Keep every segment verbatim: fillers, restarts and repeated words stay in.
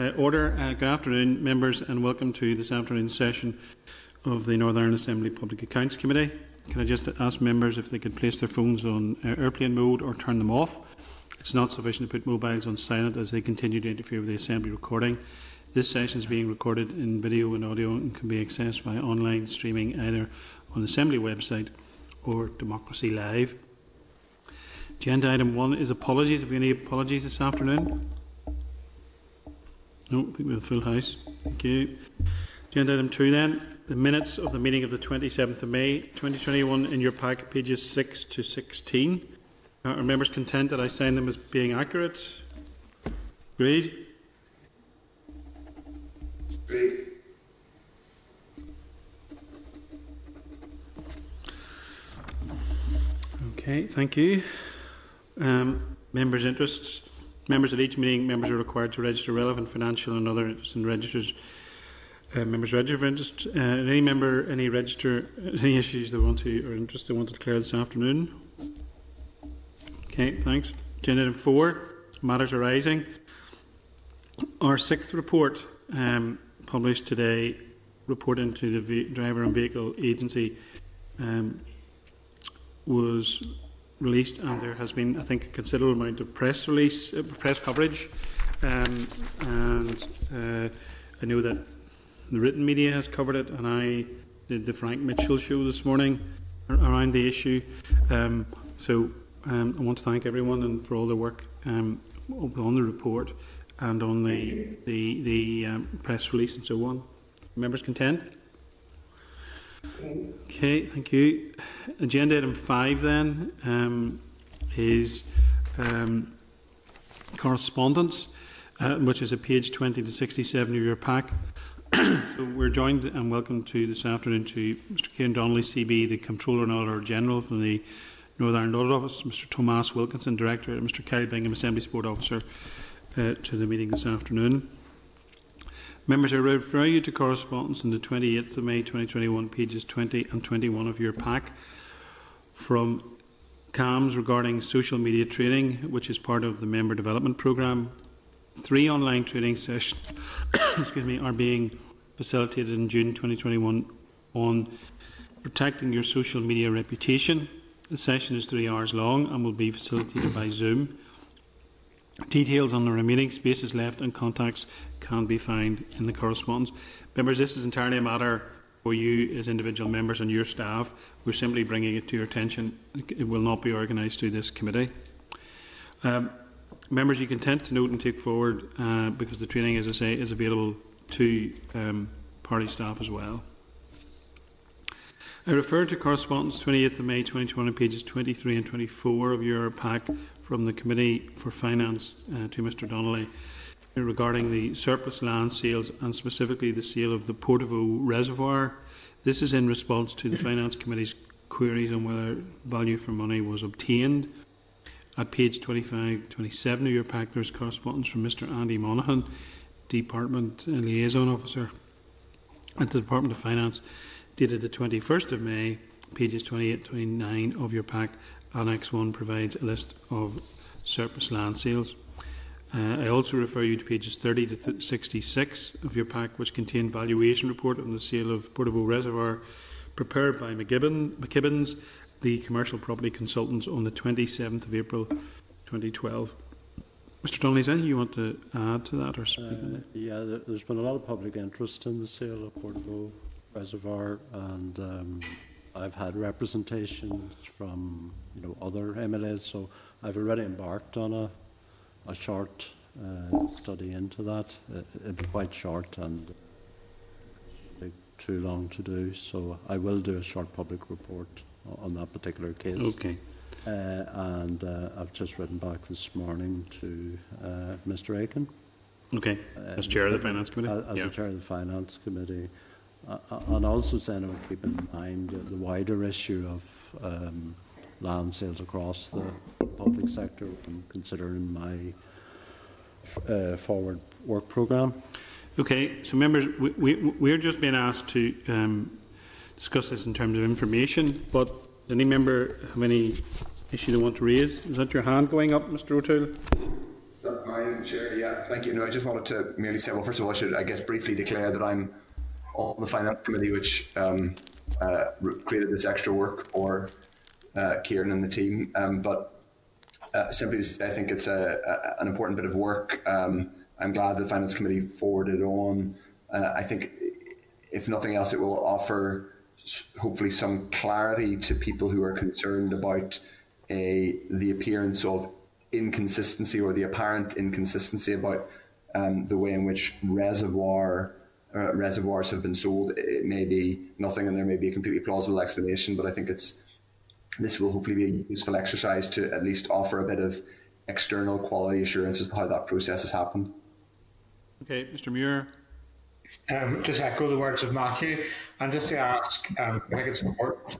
Uh, order. Uh, good afternoon, members, and welcome to this afternoon's session of the Northern Ireland Assembly Public Accounts Committee. Can I just ask members if they could place their phones on uh, airplane mode or turn them off? It's not sufficient to put mobiles on silent as they continue to interfere with the Assembly recording. This session is being recorded in video and audio and can be accessed via online streaming either on the Assembly website or Democracy Live. Agenda item one is apologies. Have we any apologies this afternoon? No, I think we have a full house. Thank you. Agenda item two then, the minutes of the meeting of the twenty-seventh of May twenty twenty-one in your pack, pages six to sixteen. Are members content that I sign them as being accurate? Agreed? Agreed. Okay, thank you. Um, members' interests. Members at each meeting, members are required to register relevant financial and other interests and registers. Uh, members register for interest. Uh, any member, any register, any issues they want to or interest they want to declare this afternoon. Okay, thanks. Agenda item four, matters arising. Our sixth report, um, published today, report into the Driver and Vehicle Agency, um, was released, and there has been, I think, a considerable amount of press release, uh, press coverage, um, and uh, I know that the written media has covered it, and I did the Frank Mitchell show this morning around the issue. Um, so um, I want to thank everyone and for all the work um, on the report and on the the, the um, press release and so on. Members content? Okay, thank you. Agenda item five then um, is um, correspondence, uh, which is at page twenty to sixty-seven of your pack. So we're joined and welcome to this afternoon to Mister Kieran Donnelly, C B, the Comptroller and Auditor General from the Northern Ireland Audit Office, Mister Thomas Wilkinson, Director, and Mister Kelly Bingham, Assembly Support Officer, uh, to the meeting this afternoon. Members, I refer you to correspondence on the twenty-eighth of May twenty twenty-one, pages twenty and twenty-one of your pack, from C A Ms regarding social media training, which is part of the Member Development Programme. Three online training sessions excuse me, are being facilitated in June twenty twenty-one on protecting your social media reputation. The session is three hours long and will be facilitated by Zoom. Details on the remaining spaces left and contacts can be found in the correspondence. Members, this is entirely a matter for you as individual members and your staff. We're simply bringing it to your attention. It will not be organised through this committee. Um, members, you can tend to note and take forward, uh, because the training, as I say, is available to um, party staff as well. I refer to correspondence twenty-eighth of May twenty twenty, pages twenty-three and twenty-four of your pack, from the Committee for Finance uh, to Mister Donnelly regarding the surplus land sales and specifically the sale of the Portavoe Reservoir. This is in response to the Finance Committee's queries on whether value for money was obtained. At page twenty-five to twenty-seven of your pack, there is correspondence from Mister Andy Monaghan, Department Liaison Officer at the Department of Finance, dated the twenty-first of May, pages twenty-eight to twenty-nine of your pack. Annex one provides a list of surplus land sales. Uh, I also refer you to pages thirty to sixty-six of your pack, which contain valuation report on the sale of Portavoe Reservoir prepared by McGibbon, McGibbons, the commercial property consultants, on the twenty-seventh of April twenty twelve. Mister Donnelly, is there anything you want to add to that or speak uh, on that? Yeah, there's been a lot of public interest in the sale of Portavoe Reservoir, and um, I've had representations from you know other M L As, so I've already embarked on a a short uh, study into that. It, it'll be quite short and too long to do, so I will do a short public report on that particular case. Okay. Uh, and uh, I've just written back this morning to uh, Mister Aiken. Okay. As chair of the Finance Committee. As yeah. the chair of the Finance Committee. Uh, and also then I would keep in mind the wider issue of um, land sales across the public sector when considering my uh, forward work programme. Okay, so members, we, we, we're just being asked to um, discuss this in terms of information, but does any member have any issue they want to raise? Is that your hand going up, Mister O'Toole? That's mine. you, Chair. Yeah, thank you. No, I just wanted to merely say, well, first of all, I should, I guess, briefly declare that I'm on the Finance Committee, which um, uh, created this extra work for uh, Kieran and the team. Um, but uh, simply, to say, I think it's a, a, an important bit of work. Um, I'm glad the Finance Committee forwarded on. Uh, I think, if nothing else, it will offer hopefully some clarity to people who are concerned about a, the appearance of inconsistency or the apparent inconsistency about um, the way in which reservoir uh, reservoirs have been sold. It may be nothing, and there may be a completely plausible explanation. But I think it's this will hopefully be a useful exercise to at least offer a bit of external quality assurance as to how that process has happened. Okay, Mister Muir. Um, just echo the words of Matthew, and just to ask, um, I think it's important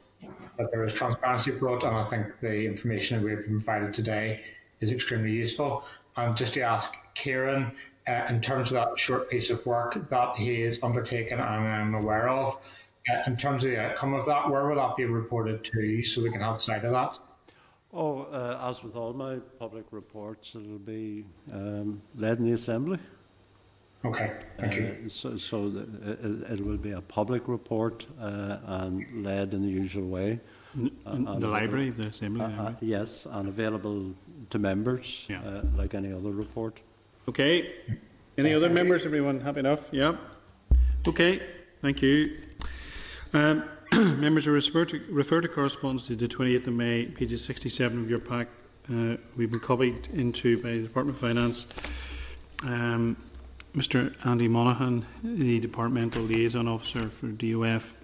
that there is transparency brought, and I think the information that we've provided today is extremely useful. And just to ask Kieran, uh, in terms of that short piece of work that he has undertaken and I'm aware of, uh, in terms of the outcome of that, where will that be reported to you so we can have sight of that? Oh, uh, as with all my public reports, it'll be um, led in the Assembly. Okay, thank you. Uh, so so the, it, it will be a public report uh, and led in the usual way. N uh, the library, the Assembly? Uh, library. Uh, yes, and available to members, yeah. uh, like any other report. Okay. Any other members? Everyone happy enough? Yeah. Okay. Thank you. Um, members are referred to, refer to correspondence to the twenty-eighth of May, pages sixty-seven of your pack. Uh, we've been copied into by the Department of Finance. Um, Mister Andy Monaghan, the Departmental Liaison Officer for D O F.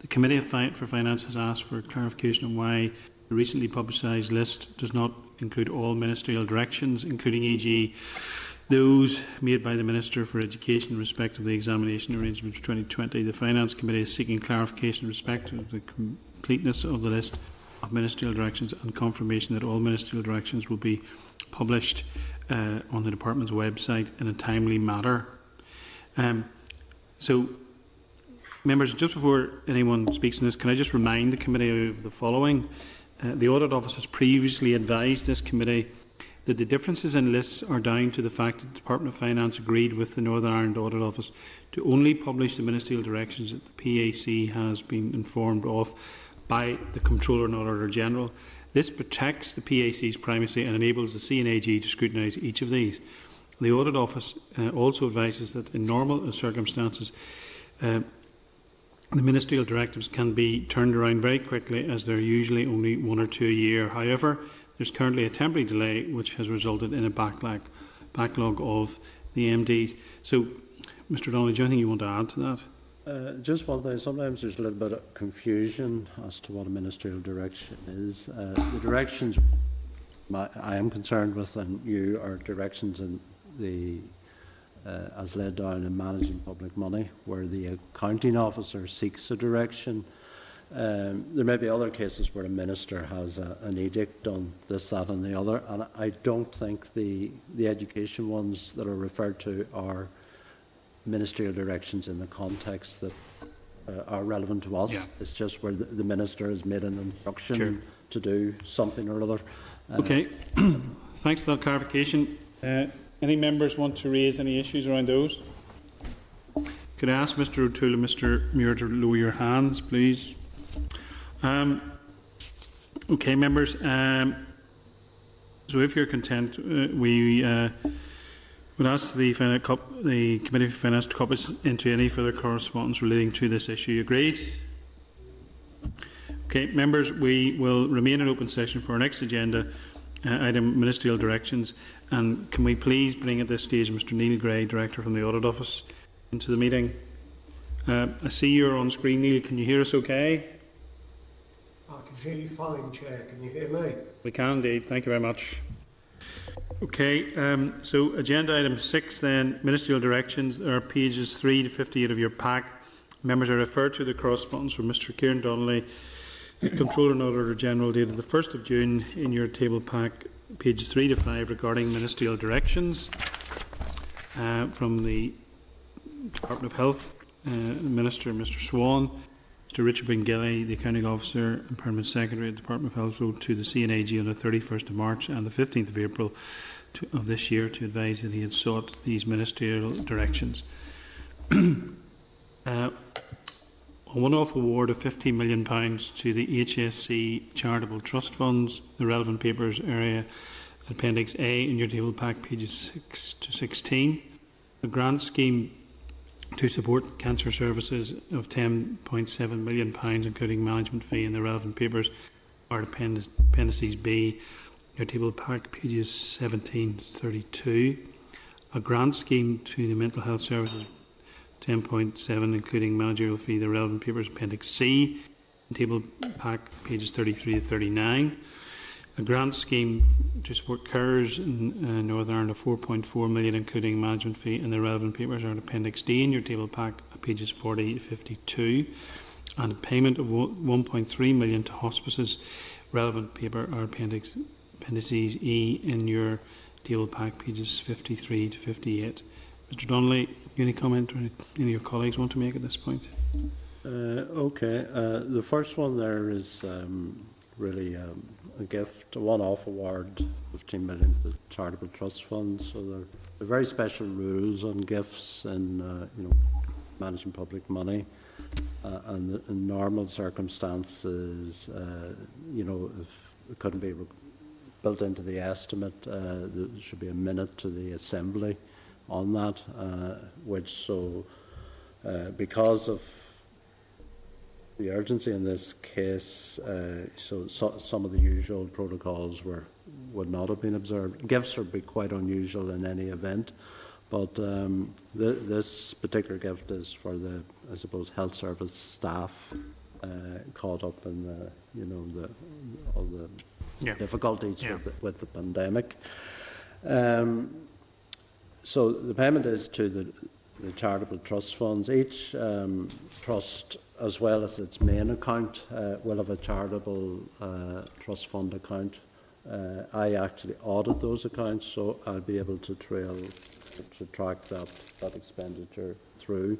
The Committee for Finance has asked for clarification on why the recently publicised list does not include all ministerial directions, including for example those made by the Minister for Education in respect of the examination arrangements for twenty twenty. The Finance Committee is seeking clarification in respect of the completeness of the list of ministerial directions and confirmation that all ministerial directions will be published uh, on the Department's website in a timely manner. Um, so, Members, just before anyone speaks on this, can I just remind the committee of the following? Uh, the Audit Office has previously advised this committee that the differences in lists are down to the fact that the Department of Finance agreed with the Northern Ireland Audit Office to only publish the ministerial directions that the P A C has been informed of by the Comptroller and Auditor General. This protects the P A C's primacy and enables the C N A G to scrutinise each of these. The Audit Office uh, also advises that in normal circumstances, uh, the ministerial directives can be turned around very quickly, as there are usually only one or two a year. However, there is currently a temporary delay which has resulted in a backlog, backlog of the M Ds. So, Mister Donnelly, do you think you want to add to that? Uh, just one thing. Sometimes there's a little bit of confusion as to what a ministerial direction is. Uh, the directions my, I am concerned with, and you, are directions in the Uh, as laid down in managing public money, where the accounting officer seeks a direction. Um, there may be other cases where a minister has a, an edict on this, that and the other, and I don't think the, the education ones that are referred to are ministerial directions in the context that uh, are relevant to us. Yeah. It's just where the, the minister has made an instruction sure. to do something or other. Uh, okay. Thanks for that clarification. Uh, Any members want to raise any issues around those? Could I ask Mister O'Toole and Mister Muir to lower your hands, please? Um, okay, members. Um, so, if you're content, uh, we uh, would ask the, the Committee for Finance to copy us into any further correspondence relating to this issue. Agreed? Okay, members. We will remain in open session for our next agenda. Uh, item ministerial directions, and can we please bring at this stage Mister Neil Gray, Director from the Audit Office, into the meeting. Uh, I see you're on screen, Neil. Can you hear us okay? I can hear you fine, Chair. Can you hear me? We can indeed. Thank you very much. Okay, um, so agenda item six then, ministerial directions, are pages three to fifty-eight of your pack. Members are referred to the correspondence from Mister Kieran Donnelly, the Comptroller and Auditor General, dated the first of June, in your table pack, pages three to five, regarding ministerial directions uh, from the Department of Health, uh, Minister Mister Swan, Mister Richard Bingelli, the Accounting Officer and Permanent Secretary at the Department of Health, to the C N A G on the thirty-first of March and the fifteenth of April to, of this year to advise that he had sought these ministerial directions. uh, A one-off award of fifteen million pounds to the H S C Charitable Trust Funds, the relevant papers area Appendix A in your table pack pages six to sixteen. A grant scheme to support cancer services of ten point seven million pounds, including management fee, in the relevant papers are append Appendices B in your table pack pages seventeen to thirty-two. A grant scheme to the mental health services ten point seven, including managerial fee, the relevant papers, Appendix C, table pack, pages thirty-three to thirty-nine. A grant scheme to support carers in uh, Northern Ireland of four point four million pounds, including management fee, and the relevant papers are in Appendix D in your table pack, pages forty to fifty-two. And a payment of one point three million pounds to hospices, relevant paper are appendix, Appendices E in your table pack, pages fifty-three to fifty-eight. Mister Donnelly, any comment or any of your colleagues want to make at this point? Uh, okay. Uh, the first one there is um, really um, a gift, a one-off award, fifteen million pounds to the Charitable Trust Fund. So there are very special rules on gifts and uh, you know, managing public money. Uh, and in normal circumstances, uh, you know, if it couldn't be built into the estimate, uh, there should be a minute to the Assembly on that, uh, which so uh, because of the urgency in this case, uh, so, so some of the usual protocols were would not have been observed. Gifts would be quite unusual in any event, but um, th this particular gift is for the, I suppose, health service staff uh, caught up in the, you know, the all the yeah. difficulties yeah. with, the, with the pandemic. Um, So the payment is to the, the charitable trust funds. Each um, trust, as well as its main account, uh, will have a charitable uh, trust fund account. Uh, I actually audit those accounts, so I'll be able to trail to track that that expenditure through.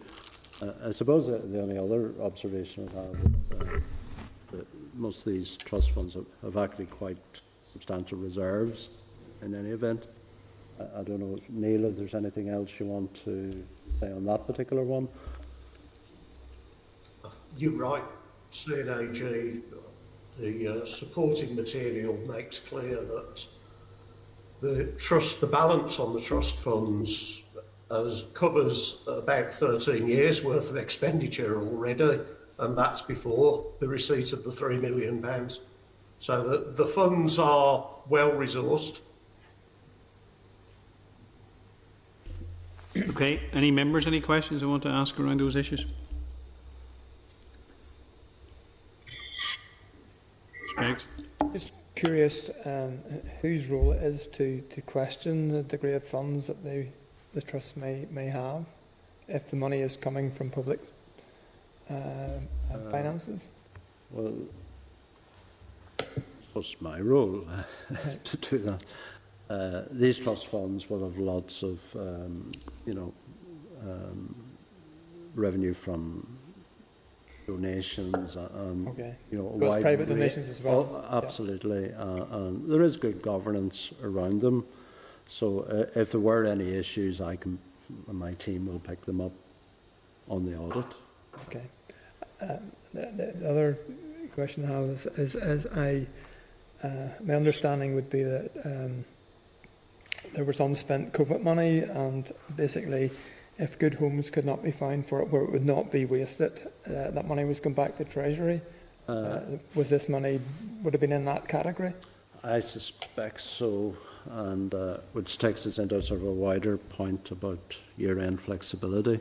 Uh, I suppose the only other observation I have is uh, that most of these trust funds have, have actually quite substantial reserves. In any event. I don't know, Neil, if there's anything else you want to say on that particular one? You're right, C N A G. The uh, supporting material makes clear that the trust, the balance on the trust funds as covers about thirteen years' worth of expenditure already, and that's before the receipt of the three million pounds. So that the funds are well resourced. Okay. Any members, any questions I want to ask around those issues? Just curious um, whose role it is to, to question the degree of funds that they, the trust may, may have, if the money is coming from public uh, uh, finances? Well, what's my role to do that? Uh, these trust funds will have lots of, um, you know, um, revenue from donations and, okay. you know, well, private donations as well. Oh, absolutely, yeah. uh, and there is good governance around them. So, uh, if there were any issues, I can, my team will pick them up on the audit. Okay. Uh, the, the other question I have is, is, is I, uh, my understanding would be that. Um, There was unspent COVID money, and basically, if good homes could not be found for it, where it would not be wasted, uh, that money was going back to Treasury. Uh, uh, was this money would have been in that category? I suspect so, and uh, which takes us into sort of a wider point about year-end flexibility.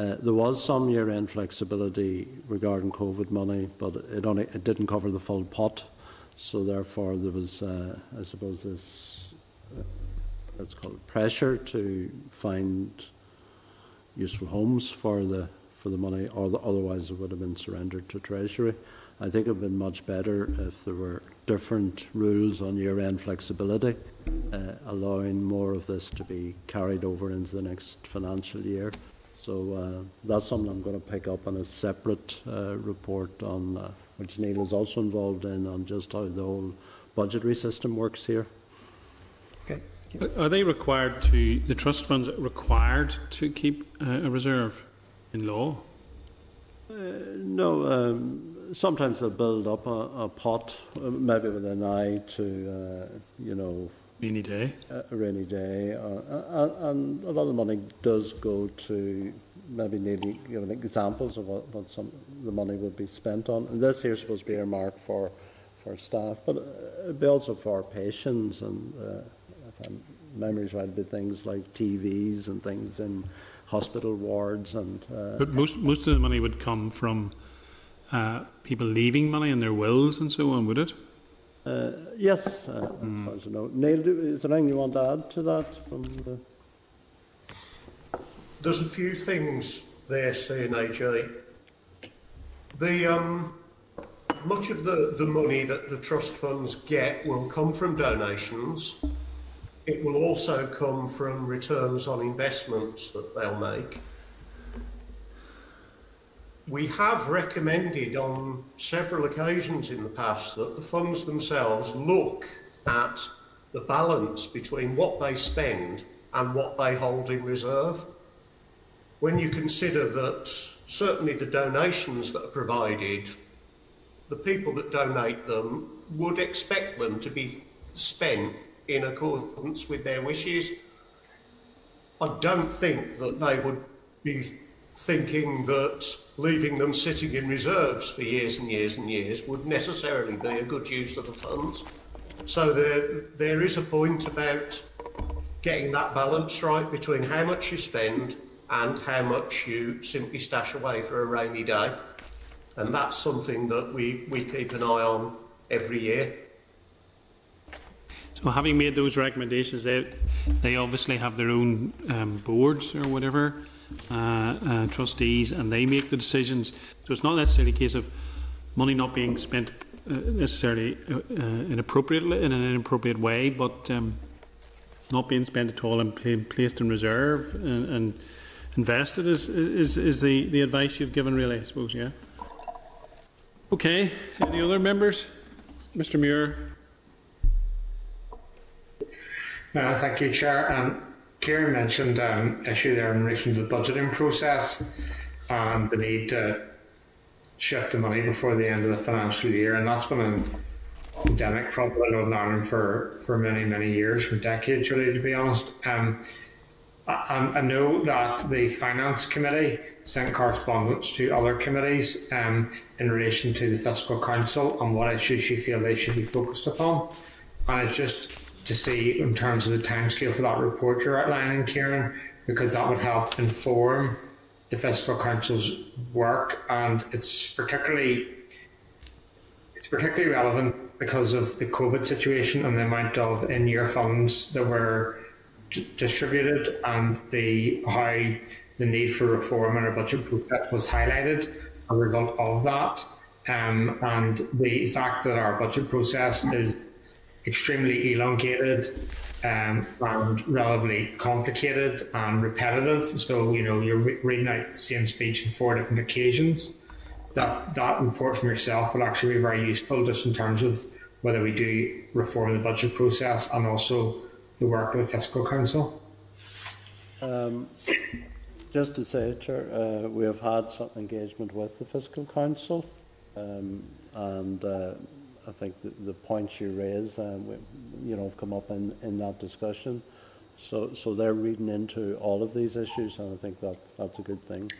Uh, there was some year-end flexibility regarding COVID money, but it only it didn't cover the full pot, so therefore there was, uh, I suppose, this. Uh, It's called pressure to find useful homes for the for the money, or the, otherwise it would have been surrendered to Treasury. I think it would have been much better if there were different rules on year-end flexibility, uh, allowing more of this to be carried over into the next financial year. So uh, that's something I'm going to pick up on a separate uh, report on, uh, which Neil is also involved in, on just how the whole budgetary system works here. Are they required to, the trust funds required to keep uh, a reserve in law? Uh, no, um, sometimes they'll build up a, a pot, maybe with an eye to, uh, you know... rainy day. A, a rainy day. Uh, and a lot of money does go to, maybe nearly giving examples of what, what some the money would be spent on. And this here is supposed to be earmarked for, for staff, but it would be also for patients and... Uh, Um, memories right about things like T Vs and things in hospital wards and. Uh, but most most of the money would come from uh, people leaving money in their wills and so on, would it? Uh, yes, uh, mm. as far as I know. Neil, is there anything you want to add to that? From the... There's a few things there, C N A G. The um, much of the the money that the trust funds get will come from donations. It will also come from returns on investments that they'll make. We have recommended on several occasions in the past that the funds themselves look at the balance between what they spend and what they hold in reserve. When you consider that certainly the donations that are provided, the people that donate them would expect them to be spent in accordance with their wishes. I don't think that they would be thinking that leaving them sitting in reserves for years and years and years would necessarily be a good use of the funds. So there, there is a point about getting that balance right between how much you spend and how much you simply stash away for a rainy day. And that's something that we, we keep an eye on every year. Well, having made those recommendations, they, they obviously have their own um, boards or whatever, uh, uh, trustees, and they make the decisions. So it's not necessarily a case of money not being spent uh, necessarily uh, inappropriately in an inappropriate way, but um, not being spent at all and placed in reserve and, and invested is, is, is the, the advice you've given, really, I suppose, yeah. Okay, any other members? Mister Muir. Uh, thank you, Chair. Um, Kieran mentioned an um, issue there in relation to the budgeting process and the need to shift the money before the end of the financial year, and that's been an endemic problem in Northern Ireland for, for many, many years, for decades really, to be honest. Um, I, I know that the Finance Committee sent correspondence to other committees um, in relation to the Fiscal Council on what issues she feel they should be focused upon, and it's just to see in terms of the timescale for that report you're outlining, Kieran, because that would help inform the Fiscal Council's work, and it's particularly it's particularly relevant because of the COVID situation and the amount of in-year funds that were d distributed and the how the need for reform in our budget process was highlighted as a result of that, um, and the fact that our budget process is extremely elongated um, and relatively complicated and repetitive. So, you know, you're re reading out the same speech on four different occasions. That that report from yourself will actually be very useful just in terms of whether we do reform the budget process and also the work of the Fiscal Council. Um, just to say, Chair, uh, we have had some engagement with the Fiscal Council um, and uh, I think the, the points you raise, uh, we, you know, have come up in, in that discussion. So, so they're reading into all of these issues, and I think that that's a good thing.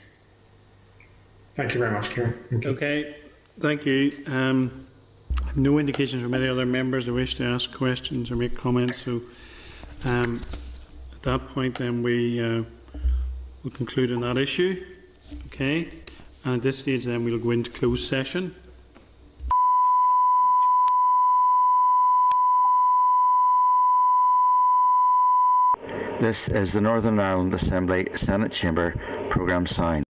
Thank you very much, Kieran. Thank you. Okay, thank you. Um, no indications from any other members who wish to ask questions or make comments. So, um, at that point, then we uh, will conclude on that issue. Okay, and at this stage, then we'll go into closed session. This is the Northern Ireland Assembly Senate Chamber programme sound.